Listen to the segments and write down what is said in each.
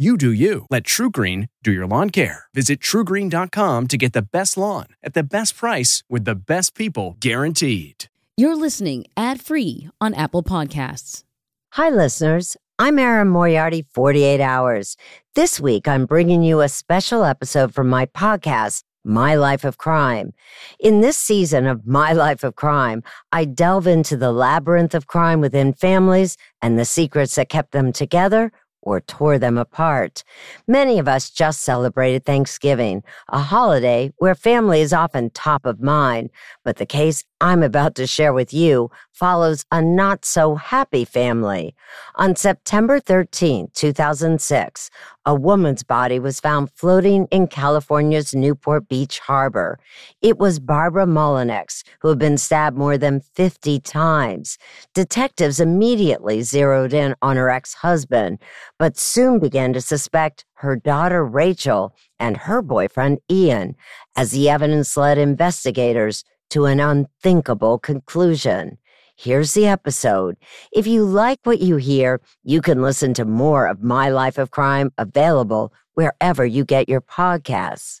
You do you. Let True Green do your lawn care. Visit truegreen.com to get the best lawn at the best price with the best people guaranteed. You're listening ad-free on Apple Podcasts. Hi, listeners. I'm Erin Moriarty, 48 Hours. This week, I'm bringing you a special episode from my podcast, My Life of Crime. In this season of My Life of Crime, I delve into the labyrinth of crime within families and the secrets that kept them together or tore them apart. Many of us just celebrated Thanksgiving, a holiday where family is often top of mind. But the case I'm about to share with you follows a not-so-happy family. On September 13, 2006, a woman's body was found floating in California's Newport Beach Harbor. It was Barbara Mullenix, who had been stabbed more than 50 times. Detectives immediately zeroed in on her ex-husband, but soon began to suspect her daughter Rachael and her boyfriend Ian, as the evidence led investigators to an unthinkable conclusion. Here's the episode. If you like what you hear, you can listen to more of My Life of Crime, available wherever you get your podcasts.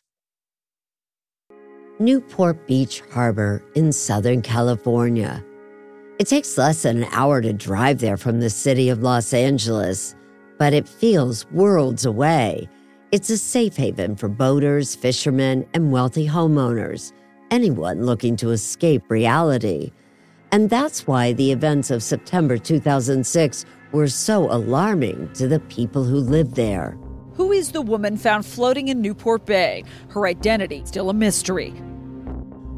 Newport Beach Harbor in Southern California. It takes less than an hour to drive there from the city of Los Angeles, but it feels worlds away. It's a safe haven for boaters, fishermen, and wealthy homeowners, anyone looking to escape reality. And that's why the events of September 2006 were so alarming to the people who lived there. Who is the woman found floating in Newport Bay? Her identity still a mystery.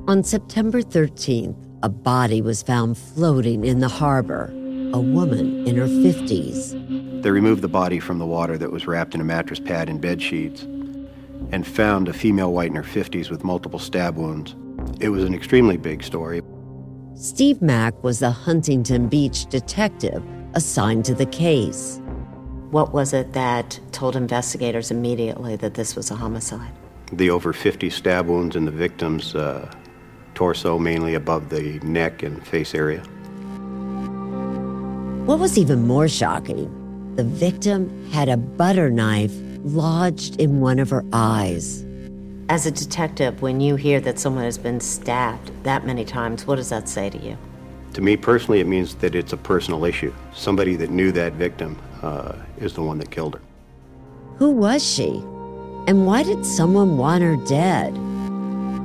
On September 13th, a body was found floating in the harbor, a woman in her 50s. They removed the body from the water that was wrapped in a mattress pad and bed sheets, and found a female white in her 50s with multiple stab wounds. It was an extremely big story. Steve Mack was the Huntington Beach detective assigned to the case. What was it that told investigators immediately that this was a homicide? The over 50 stab wounds in the victim's torso, mainly above the neck and face area. What was even more shocking, the victim had a butter knife lodged in one of her eyes. As a detective, when you hear that someone has been stabbed that many times, what does that say to you? To me personally, it means that it's a personal issue. Somebody that knew that victim is the one that killed her. Who was she? And why did someone want her dead?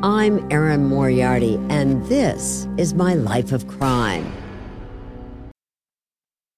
I'm Erin Moriarty, and this is My Life of Crime.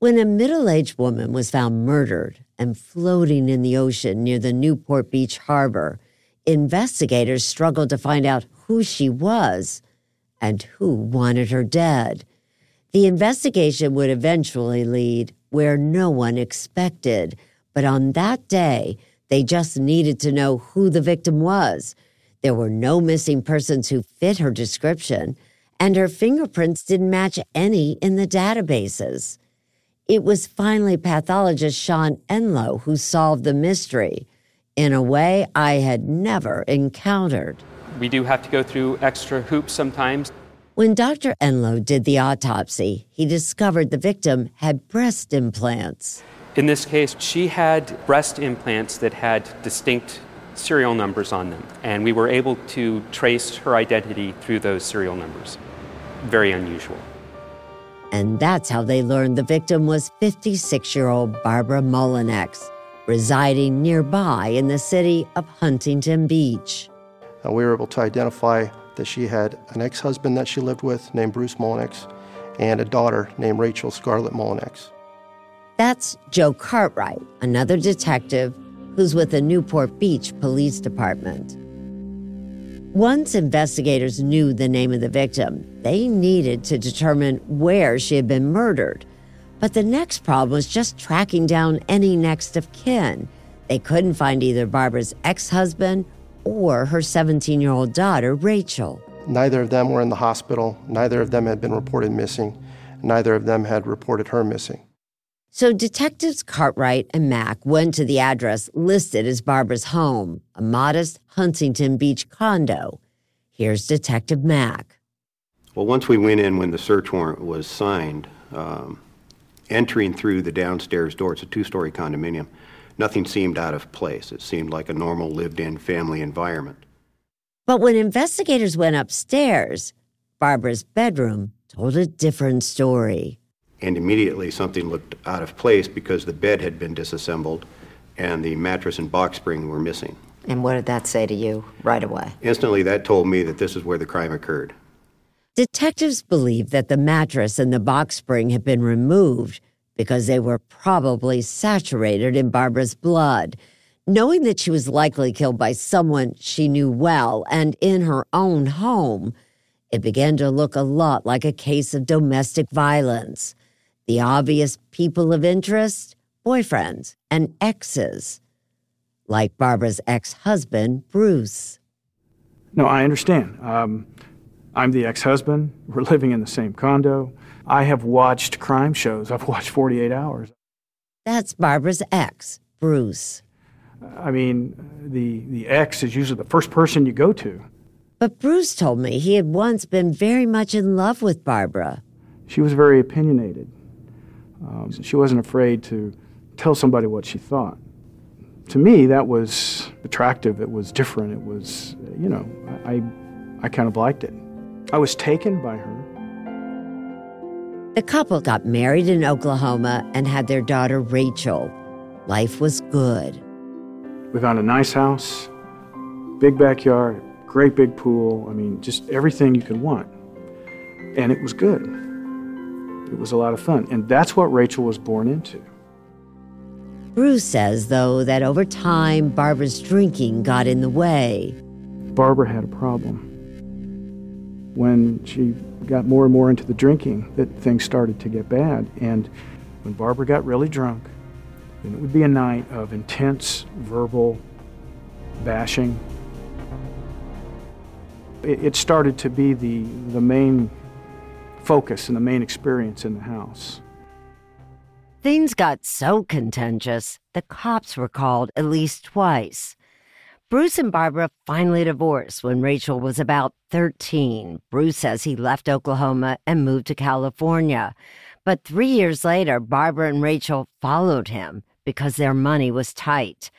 When a middle-aged woman was found murdered and floating in the ocean near the Newport Beach Harbor, investigators struggled to find out who she was and who wanted her dead. The investigation would eventually lead where no one expected, but on that day, they just needed to know who the victim was. There were no missing persons who fit her description, and her fingerprints didn't match any in the databases. It was finally pathologist Sean Enlow who solved the mystery in a way I had never encountered. We do have to go through extra hoops sometimes. When Dr. Enlow did the autopsy, he discovered the victim had breast implants. In this case, she had breast implants that had distinct serial numbers on them, and we were able to trace her identity through those serial numbers. Very unusual. And that's how they learned the victim was 56-year-old Barbara Mullenix, residing nearby in the city of Huntington Beach. We were able to identify that she had an ex-husband that she lived with named Bruce Mullenix and a daughter named Rachael Scarlett Mullenix. That's Joe Cartwright, another detective who's with the Newport Beach Police Department. Once investigators knew the name of the victim, they needed to determine where she had been murdered. But the next problem was just tracking down any next of kin. They couldn't find either Barbara's ex-husband or her 17-year-old daughter, Rachael. Neither of them were in the hospital. Neither of them had been reported missing. Neither of them had reported her missing. So detectives Cartwright and Mack went to the address listed as Barbara's home, a modest Huntington Beach condo. Here's Detective Mack. Well, once we went in when the search warrant was signed, entering through the downstairs door, it's a two-story condominium, nothing seemed out of place. It seemed like a normal lived-in family environment. But when investigators went upstairs, Barbara's bedroom told a different story. And immediately something looked out of place because the bed had been disassembled and the mattress and box spring were missing. And what did that say to you right away? Instantly, that told me that this is where the crime occurred. Detectives believed that the mattress and the box spring had been removed because they were probably saturated in Barbara's blood. Knowing that she was likely killed by someone she knew well and in her own home, it began to look a lot like a case of domestic violence. The obvious people of interest, boyfriends and exes, like Barbara's ex-husband, Bruce. No, I understand. I'm the ex-husband. We're living in the same condo. I have watched crime shows. I've watched 48 Hours. That's Barbara's ex, Bruce. I mean, the ex is usually the first person you go to. But Bruce told me he had once been very much in love with Barbara. She was very opinionated. She wasn't afraid to tell somebody what she thought. To me, that was attractive. It was different. It was, you know, I kind of liked it. I was taken by her. The couple got married in Oklahoma and had their daughter, Rachael. Life was good. We found a nice house, big backyard, great big pool. I mean, just everything you could want. And it was good. It was a lot of fun, and that's what Rachael was born into. Bruce says, though, that over time, Barbara's drinking got in the way. Barbara had a problem. When she got more and more into the drinking, that things started to get bad. And when Barbara got really drunk, then it would be a night of intense verbal bashing. It started to be the main focus and the main experience in the house. Things got so contentious, the cops were called at least twice. Bruce and Barbara finally divorced when Rachael was about 13. Bruce says he left Oklahoma and moved to California. But 3 years later, Barbara and Rachael followed him because their money was tight.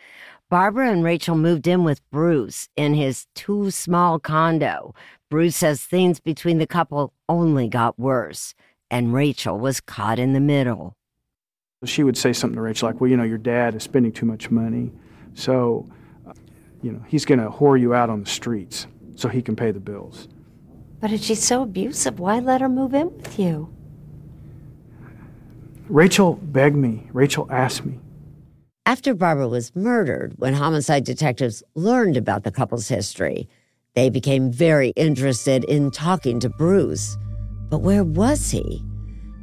Barbara and Rachael moved in with Bruce in his too-small condo. Bruce says things between the couple only got worse, and Rachael was caught in the middle. She would say something to Rachael like, well, you know, your dad is spending too much money, so, you know, he's going to whore you out on the streets so he can pay the bills. But if she's so abusive, why let her move in with you? Rachael begged me. Rachael asked me. After Barbara was murdered, when homicide detectives learned about the couple's history, they became very interested in talking to Bruce. But where was he?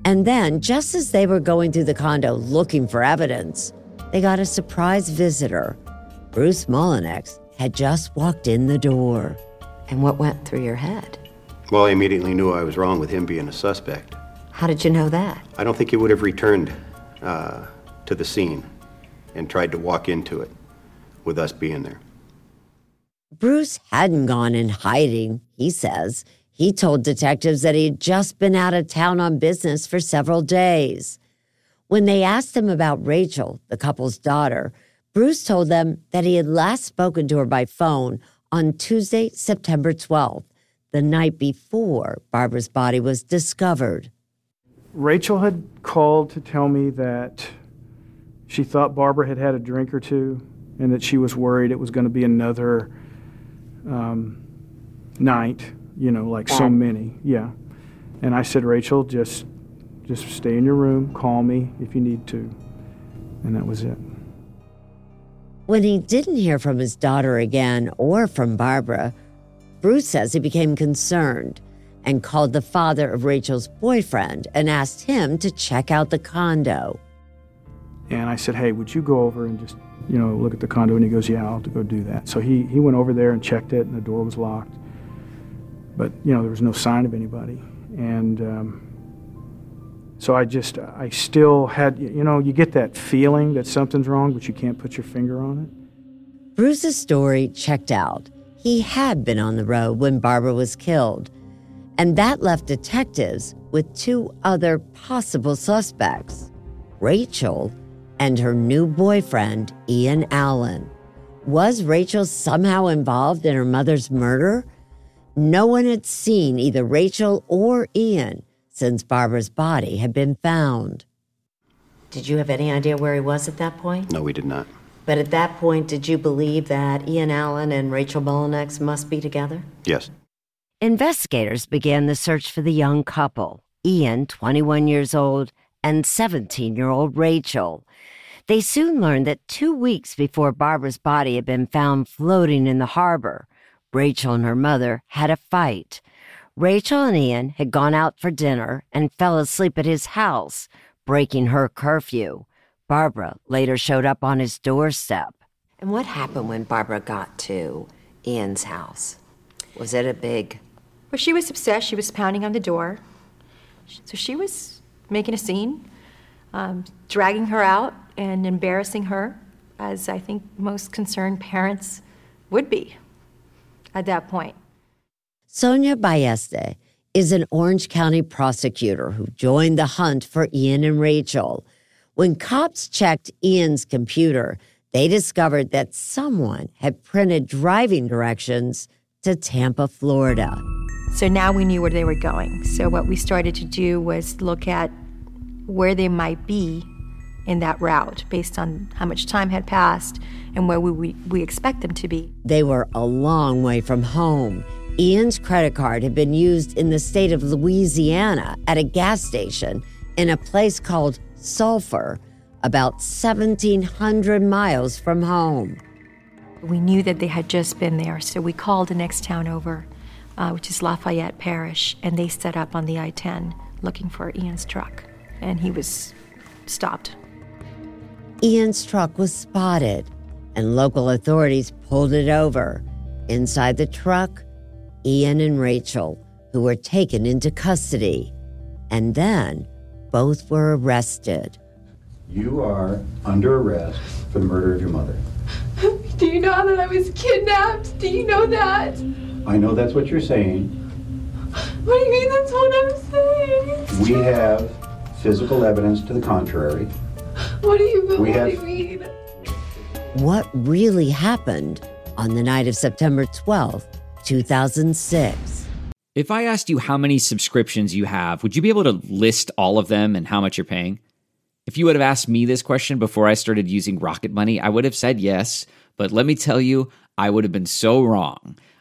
And then, just as they were going through the condo looking for evidence, they got a surprise visitor. Bruce Mullenix had just walked in the door. And what went through your head? Well, I immediately knew I was wrong with him being a suspect. How did you know that? I don't think he would have returned to the scene and tried to walk into it with us being there. Bruce hadn't gone in hiding, he says. He told detectives that he had just been out of town on business for several days. When they asked him about Rachael, the couple's daughter, Bruce told them that he had last spoken to her by phone on Tuesday, September 12th, the night before Barbara's body was discovered. Rachael had called to tell me that she thought Barbara had had a drink or two and that she was worried it was going to be another night. You know, like so many, yeah. And I said, Rachael, just stay in your room, call me if you need to. And that was it. When he didn't hear from his daughter again or from Barbara, Bruce says he became concerned and called the father of Rachael's boyfriend and asked him to check out the condo. And I said, hey, would you go over and just, you know, look at the condo? And he goes, yeah, I'll go do that. So he went over there and checked it, and the door was locked. But, you know, there was no sign of anybody. And so I still had, you know, you get that feeling that something's wrong, but you can't put your finger on it. Bruce's story checked out. He had been on the road when Barbara was killed. And that left detectives with two other possible suspects, Rachael and her new boyfriend, Ian Allen. Was Rachael somehow involved in her mother's murder? No one had seen either Rachael or Ian since Barbara's body had been found. Did you have any idea where he was at that point? No, we did not. But at that point, did you believe that Ian Allen and Rachael Mullenix must be together? Yes. Investigators began the search for the young couple, Ian, 21 years old, and 17-year-old Rachael. They soon learned that 2 weeks before Barbara's body had been found floating in the harbor, Rachael and her mother had a fight. Rachael and Ian had gone out for dinner and fell asleep at his house, breaking her curfew. Barbara later showed up on his doorstep. And what happened when Barbara got to Ian's house? Was it a big... Well, she was obsessed. She was pounding on the door. So she was making a scene, dragging her out and embarrassing her, as I think most concerned parents would be at that point. Sonia Balleste is an Orange County prosecutor who joined the hunt for Ian and Rachael. When cops checked Ian's computer, they discovered that someone had printed driving directions to Tampa, Florida. So now we knew where they were going. So what we started to do was look at where they might be in that route based on how much time had passed and where we expect them to be. They were a long way from home. Ian's credit card had been used in the state of Louisiana at a gas station in a place called Sulphur, about 1,700 miles from home. We knew that they had just been there, so we called the next town over, which is Lafayette Parish, and they set up on the I-10 looking for Ian's truck, and he was stopped. Ian's truck was spotted, and local authorities pulled it over. Inside the truck, Ian and Rachael, who were taken into custody, and then both were arrested. You are under arrest for the murder of your mother. Do you know that I was kidnapped? Do you know that? I know that's what you're saying. What do you mean that's what I'm saying? We have physical evidence to the contrary. What do you mean? What really happened on the night of September 12th, 2006? If I asked you how many subscriptions you have, would you be able to list all of them and how much you're paying? If you would have asked me this question before I started using Rocket Money, I would have said yes, but let me tell you, I would have been so wrong.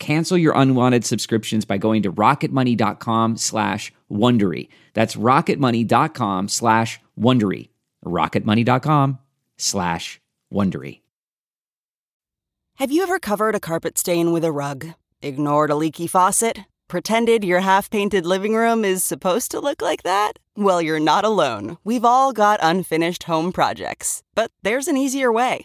Cancel your unwanted subscriptions by going to rocketmoney.com/Wondery. That's rocketmoney.com/Wondery. rocketmoney.com/Wondery. Have you ever covered a carpet stain with a rug? Ignored a leaky faucet? Pretended your half-painted living room is supposed to look like that? Well, you're not alone. We've all got unfinished home projects. But there's an easier way.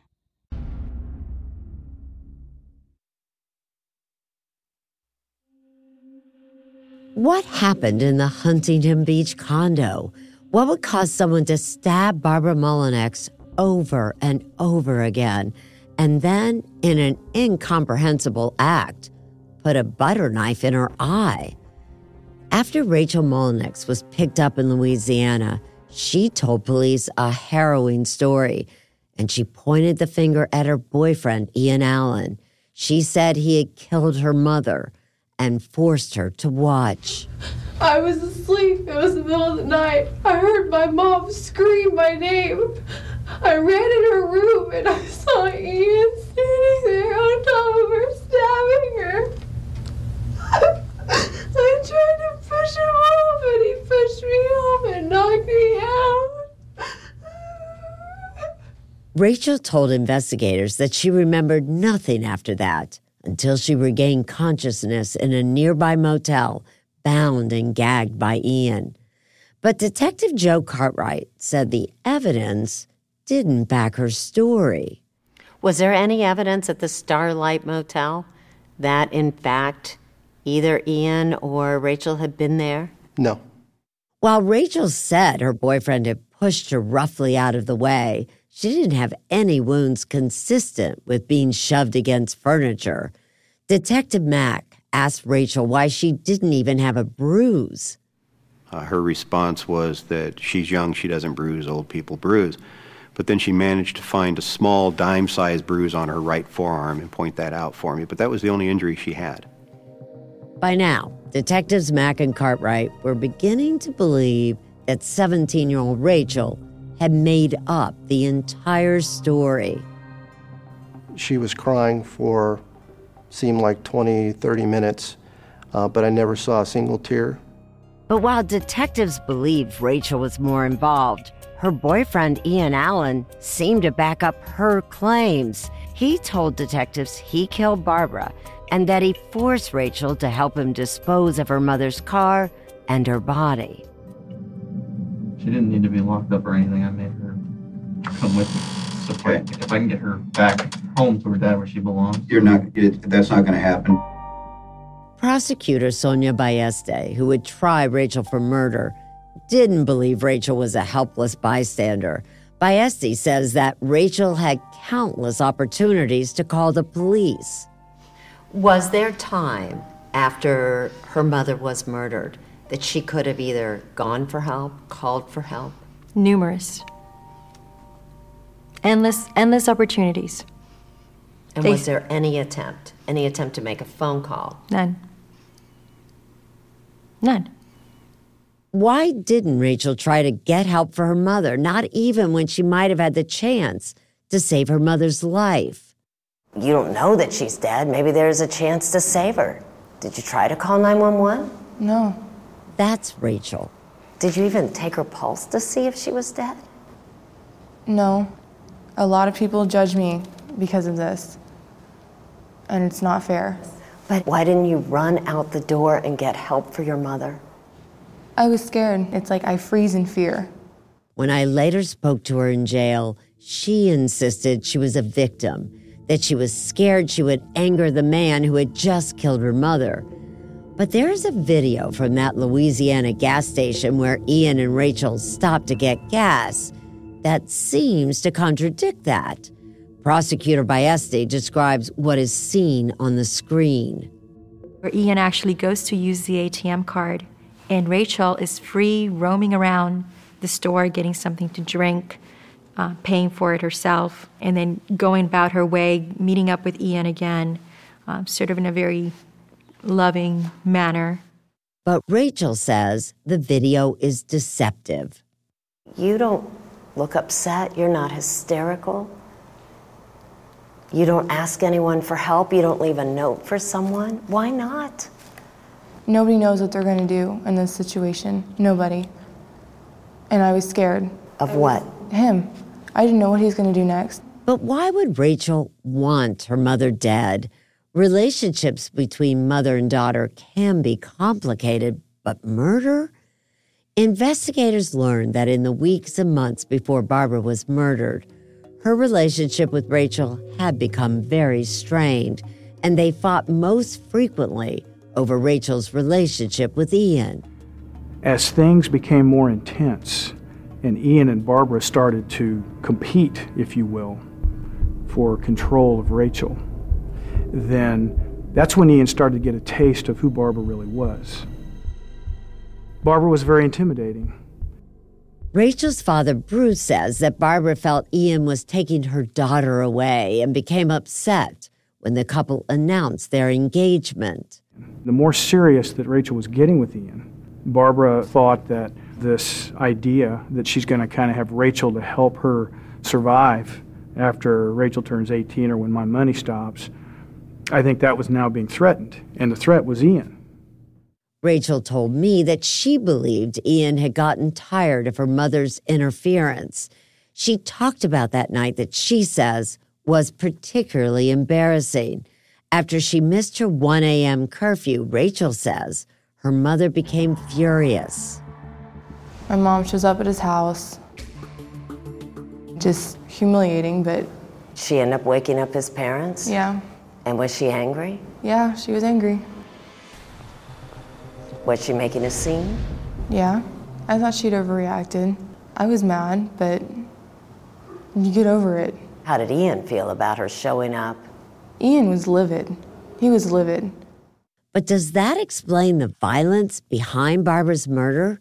What happened in the Huntington Beach condo? What would cause someone to stab Barbara Mullenix over and over again, and then, in an incomprehensible act, put a butter knife in her eye? After Rachael Mullenix was picked up in Louisiana, she told police a harrowing story, and she pointed the finger at her boyfriend, Ian Allen. She said he had killed her mother and forced her to watch. I was asleep. It was the middle of the night. I heard my mom scream my name. I ran in her room and I saw Ian standing there on top of her, stabbing her. I tried to push him off and he pushed me off and knocked me out. Rachael told investigators that she remembered nothing after that until she regained consciousness in a nearby motel, bound and gagged by Ian. But Detective Joe Cartwright said the evidence didn't back her story. Was there any evidence at the Starlight Motel that, in fact, either Ian or Rachael had been there? No. While Rachael said her boyfriend had pushed her roughly out of the way, she didn't have any wounds consistent with being shoved against furniture. Detective Mack asked Rachael why she didn't even have a bruise. Her response was that she's young, she doesn't bruise, old people bruise. But then she managed to find a small dime-sized bruise on her right forearm and point that out for me, but that was the only injury she had. By now, Detectives Mack and Cartwright were beginning to believe that 17-year-old Rachael had made up the entire story. She was crying for, seemed like 20, 30 minutes, but I never saw a single tear. But while detectives believed Rachael was more involved, her boyfriend, Ian Allen, seemed to back up her claims. He told detectives he killed Barbara and that he forced Rachael to help him dispose of her mother's car and her body. She didn't need to be locked up or anything. I made her come with me. So if I can get her back home to her dad where she belongs. That's not going to happen. Prosecutor Sonia Balleste, who would try Rachael for murder, didn't believe Rachael was a helpless bystander. Balleste says that Rachael had countless opportunities to call the police. Was there time after her mother was murdered that she could have either gone for help, called for help? Numerous. Endless opportunities. And was there any attempt to make a phone call? None. Why didn't Rachael try to get help for her mother, not even when she might have had the chance to save her mother's life? You don't know that she's dead. Maybe there's a chance to save her. Did you try to call 911? No. That's Rachael. Did you even take her pulse to see if she was dead? No. A lot of people judge me because of this, and it's not fair. But why didn't you run out the door and get help for your mother? I was scared. It's like I freeze in fear. When I later spoke to her in jail, she insisted she was a victim, that she was scared she would anger the man who had just killed her mother. But there is a video from that Louisiana gas station where Ian and Rachael stopped to get gas that seems to contradict that. Prosecutor Balleste describes what is seen on the screen. Where Ian actually goes to use the ATM card, and Rachael is free roaming around the store, getting something to drink, paying for it herself, and then going about her way, meeting up with Ian again, sort of in a very loving manner. But Rachael says the video is deceptive. You don't look upset. You're not hysterical. You don't ask anyone for help. You don't leave a note for someone. Why not? Nobody knows what they're going to do in this situation. Nobody. And I was scared. Of what? Him. I didn't know what he was going to do next. But why would Rachael want her mother dead? Relationships between mother and daughter can be complicated, but murder? Investigators learned that in the weeks and months before Barbara was murdered, her relationship with Rachael had become very strained, and they fought most frequently over Rachael's relationship with Ian. As things became more intense, and Ian and Barbara started to compete, if you will, for control of Rachael, then that's when Ian started to get a taste of who Barbara really was. Barbara was very intimidating. Rachael's father, Bruce, says that Barbara felt Ian was taking her daughter away and became upset when the couple announced their engagement. The more serious that Rachael was getting with Ian, Barbara thought that this idea that she's going to kind of have Rachael to help her survive after Rachael turns 18 or when my money stops, I think that was now being threatened, and the threat was Ian. Rachael told me that she believed Ian had gotten tired of her mother's interference. She talked about that night that she says was particularly embarrassing. After she missed her 1 a.m. curfew, Rachael says her mother became furious. My mom shows up at his house. Just humiliating, but... She ended up waking up his parents? Yeah. And was she angry? Yeah, she was angry. Was she making a scene? Yeah. I thought she'd overreacted. I was mad, but you get over it. How did Ian feel about her showing up? Ian was livid. He was livid. But does that explain the violence behind Barbara's murder?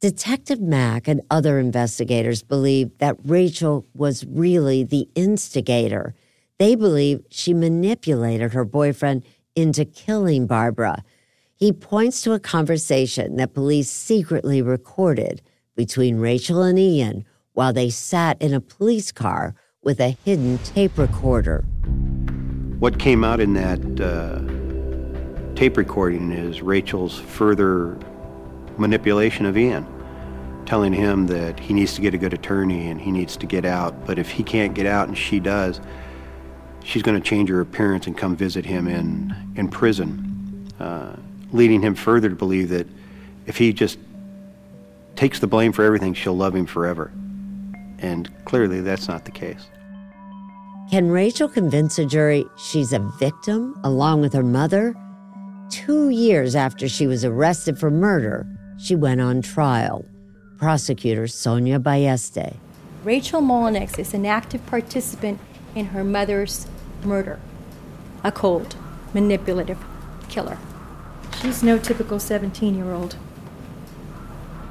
Detective Mack and other investigators believe that Rachael was really the instigator. They believe she manipulated her boyfriend into killing Barbara. He points to a conversation that police secretly recorded between Rachael and Ian while they sat in a police car with a hidden tape recorder. What came out in that tape recording is Rachael's further manipulation of Ian, telling him that he needs to get a good attorney and he needs to get out, but if he can't get out and she does, she's going to change her appearance and come visit him in prison. Leading him further to believe that if he just takes the blame for everything, she'll love him forever. And clearly that's not the case. Can Rachael convince a jury she's a victim, along with her mother? 2 years after she was arrested for murder, she went on trial. Prosecutor Sonia Balleste. Rachael Mullenix is an active participant in her mother's murder. A cold, manipulative killer. She's no typical 17-year-old.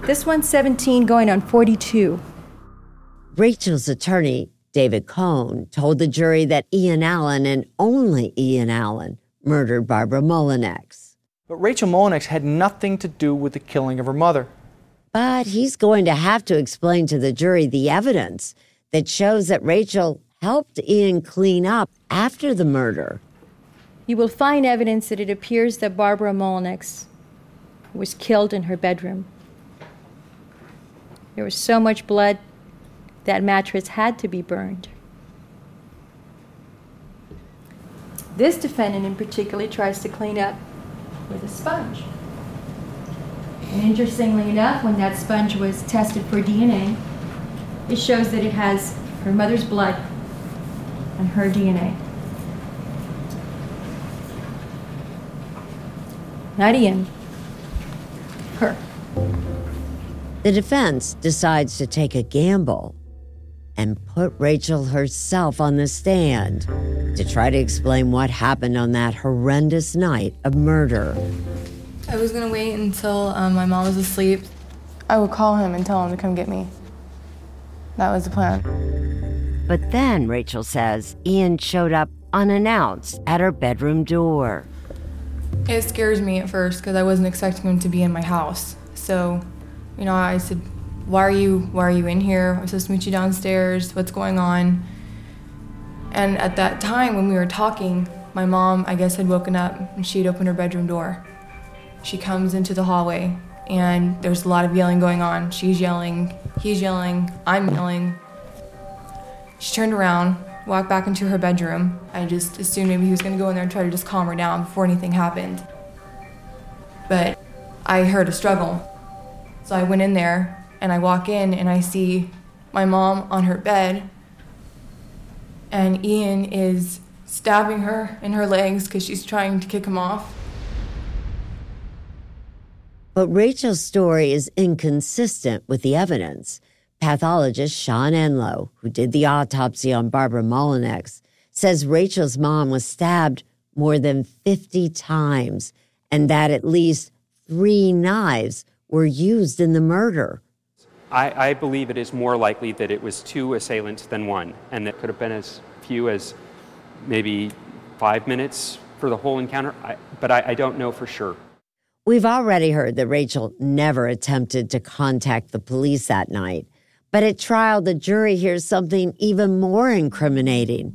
This one's 17 going on 42. Rachael's attorney, David Cohn, told the jury that Ian Allen and only Ian Allen murdered Barbara Mullenix. But Rachael Mullenix had nothing to do with the killing of her mother. But he's going to have to explain to the jury the evidence that shows that Rachael helped Ian clean up after the murder. You will find evidence that it appears that Barbara Mullenix was killed in her bedroom. There was so much blood, that mattress had to be burned. This defendant in particular tries to clean up with a sponge. And interestingly enough, when that sponge was tested for DNA, it shows that it has her mother's blood and her DNA. Not Ian, her. The defense decides to take a gamble and put Rachael herself on the stand to try to explain what happened on that horrendous night of murder. I was going to wait until my mom was asleep. I would call him and tell him to come get me. That was the plan. But then, Rachael says, Ian showed up unannounced at her bedroom door. It scares me at first because I wasn't expecting him to be in my house. So, you know, I said, why are you in here? I'm supposed to meet you downstairs. What's going on? And at that time when we were talking, my mom, I guess, had woken up and she'd opened her bedroom door. She comes into the hallway and there's a lot of yelling going on. She's yelling, he's yelling, I'm yelling. She turned around, walked back into her bedroom. I just assumed maybe he was gonna go in there and try to just calm her down before anything happened. But I heard a struggle. So I went in there, and I walk in, and I see my mom on her bed, and Ian is stabbing her in her legs because she's trying to kick him off. But Rachael's story is inconsistent with the evidence. Pathologist Sean Enlow, who did the autopsy on Barbara Mullenix, says Rachael's mom was stabbed more than 50 times, and that at least 3 knives were used in the murder. I believe it is more likely that it was 2 assailants than one, and it could have been as few as maybe 5 minutes for the whole encounter, but I don't know for sure. We've already heard that Rachael never attempted to contact the police that night, but at trial, the jury hears something even more incriminating,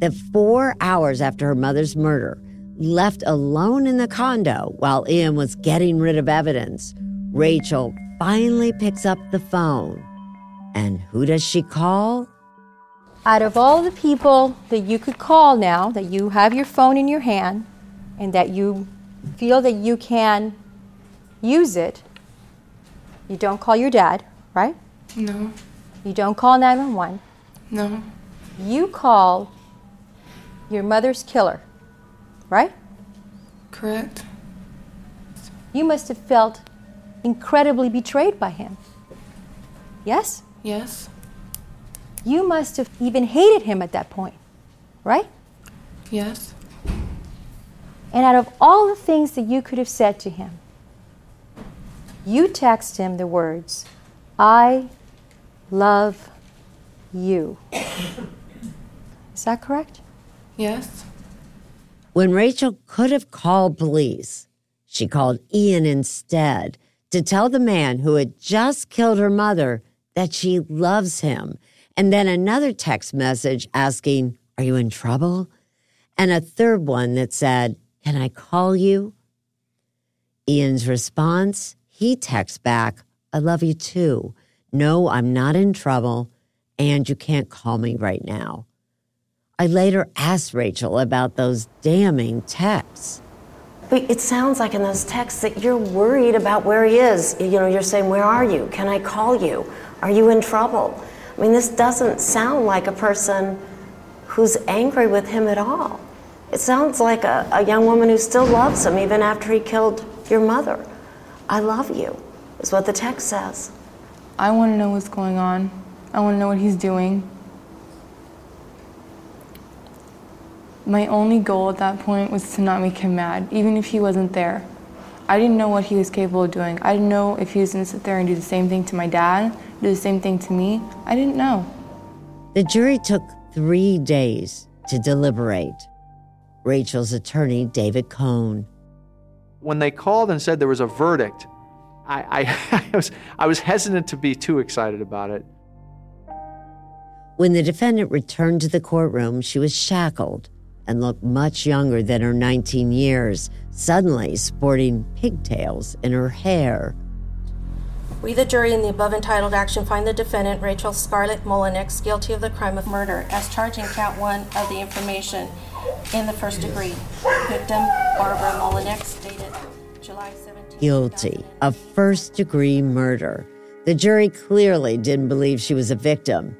that 4 hours after her mother's murder, left alone in the condo while Ian was getting rid of evidence, Rachael finally picks up the phone. And who does she call? Out of all the people that you could call now, that you have your phone in your hand and that you feel that you can use it, you don't call your dad, right? No. You don't call 911? No. You call your mother's killer, right? Correct. You must have felt incredibly betrayed by him. Yes? Yes. You must have even hated him at that point, right? Yes. And out of all the things that you could have said to him, you text him the words, I love you. Is that correct? Yes. When Rachael could have called police, she called Ian instead, to tell the man who had just killed her mother that she loves him. And then another text message asking, are you in trouble? And a third one that said, can I call you? Ian's response, he texts back, I love you too. No, I'm not in trouble, and you can't call me right now. I later asked Rachael about those damning texts. But it sounds like in those texts that you're worried about where he is. You know, you're saying, where are you? Can I call you? Are you in trouble? I mean, this doesn't sound like a person who's angry with him at all. It sounds like a young woman who still loves him even after he killed your mother. I love you, is what the text says. I want to know what's going on. I want to know what he's doing. My only goal at that point was to not make him mad, even if he wasn't there. I didn't know what he was capable of doing. I didn't know if he was going to sit there and do the same thing to my dad, do the same thing to me. I didn't know. The jury took 3 days to deliberate. Rachel's attorney, David Cohn. When they called and said there was a verdict, I was hesitant to be too excited about it. When the defendant returned to the courtroom, she was shackled and looked much younger than her 19 years, suddenly sporting pigtails in her hair. We, the jury, in the above entitled action find the defendant, Rachael Scarlett Mullenix, guilty of the crime of murder as charged in count 1 of the information in the first degree. Victim, Barbara Mullenix, dated July 17. Guilty of first-degree murder. The jury clearly didn't believe she was a victim.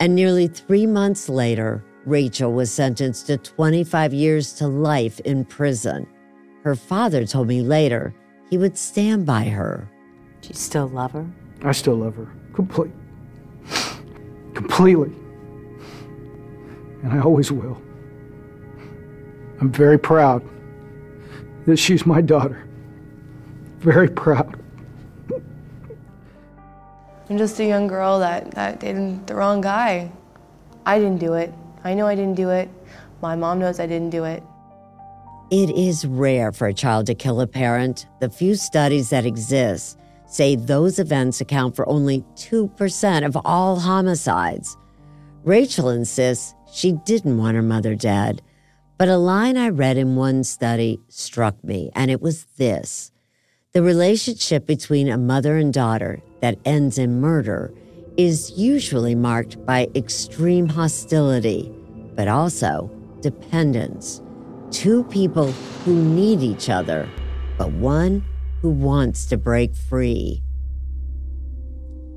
And nearly 3 months later, Rachel was sentenced to 25 years to life in prison. Her father told me later he would stand by her. Do you still love her? I still love her. Completely. And I always will. I'm very proud that she's my daughter. Very proud. I'm just a young girl that dated the wrong guy. I didn't do it. I know I didn't do it. My mom knows I didn't do it. It is rare for a child to kill a parent. The few studies that exist say those events account for only 2% of all homicides. Rachel insists she didn't want her mother dead. But a line I read in one study struck me, and it was this. The relationship between a mother and daughter that ends in murder is usually marked by extreme hostility, but also dependence. Two people who need each other, but one who wants to break free.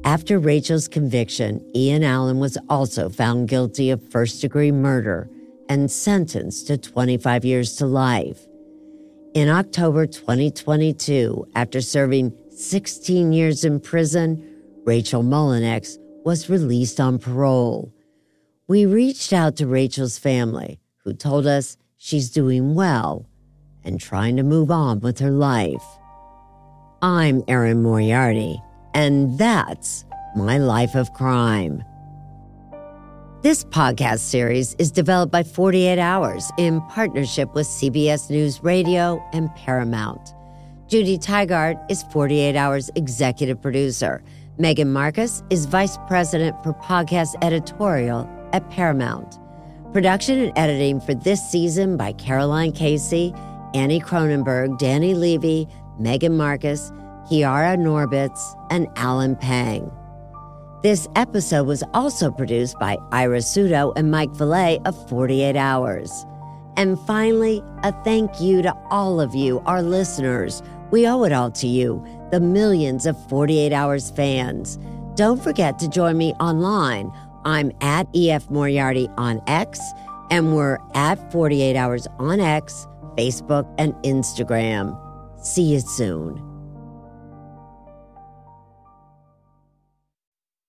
After Rachel's conviction, Ian Allen was also found guilty of first-degree murder and sentenced to 25 years to life. In October 2022, after serving 16 years in prison, Rachael Mullenix was released on parole. We reached out to Rachel's family, who told us she's doing well and trying to move on with her life. I'm Erin Moriarty, and that's My Life of Crime. This podcast series is developed by 48 Hours in partnership with CBS News Radio and Paramount. Judy Tigard is 48 Hours executive producer. Megan Marcus is vice president for podcast editorial at Paramount. Production and editing for this season by Caroline Casey, Annie Cronenberg, Danny Levy, Megan Marcus, Kiara Norbitz, and Alan Pang. This episode was also produced by Ira Sudo and Mike Vallée of 48 Hours. And finally, a thank you to all of you, our listeners. We owe it all to you, the millions of 48 Hours fans. Don't forget to join me online. I'm at EF Moriarty on X, and we're at 48 Hours on X, Facebook, and Instagram. See you soon.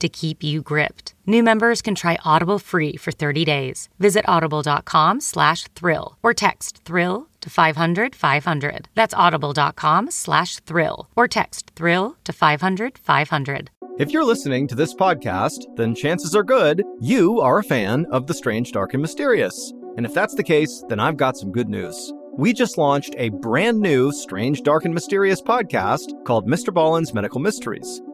to keep you gripped. New members can try Audible free for 30 days. Visit audible.com/thrill or text thrill to 500-500. That's audible.com/thrill or text thrill to 500-500. If you're listening to this podcast, then chances are good you are a fan of The Strange, Dark, and Mysterious. And if that's the case, then I've got some good news. We just launched a brand new Strange, Dark, and Mysterious podcast called Mr. Ballin's Medical Mysteries.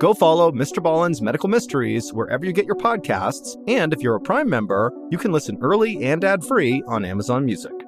Go follow Mr. Ballin's Medical Mysteries wherever you get your podcasts, and if you're a Prime member, you can listen early and ad-free on Amazon Music.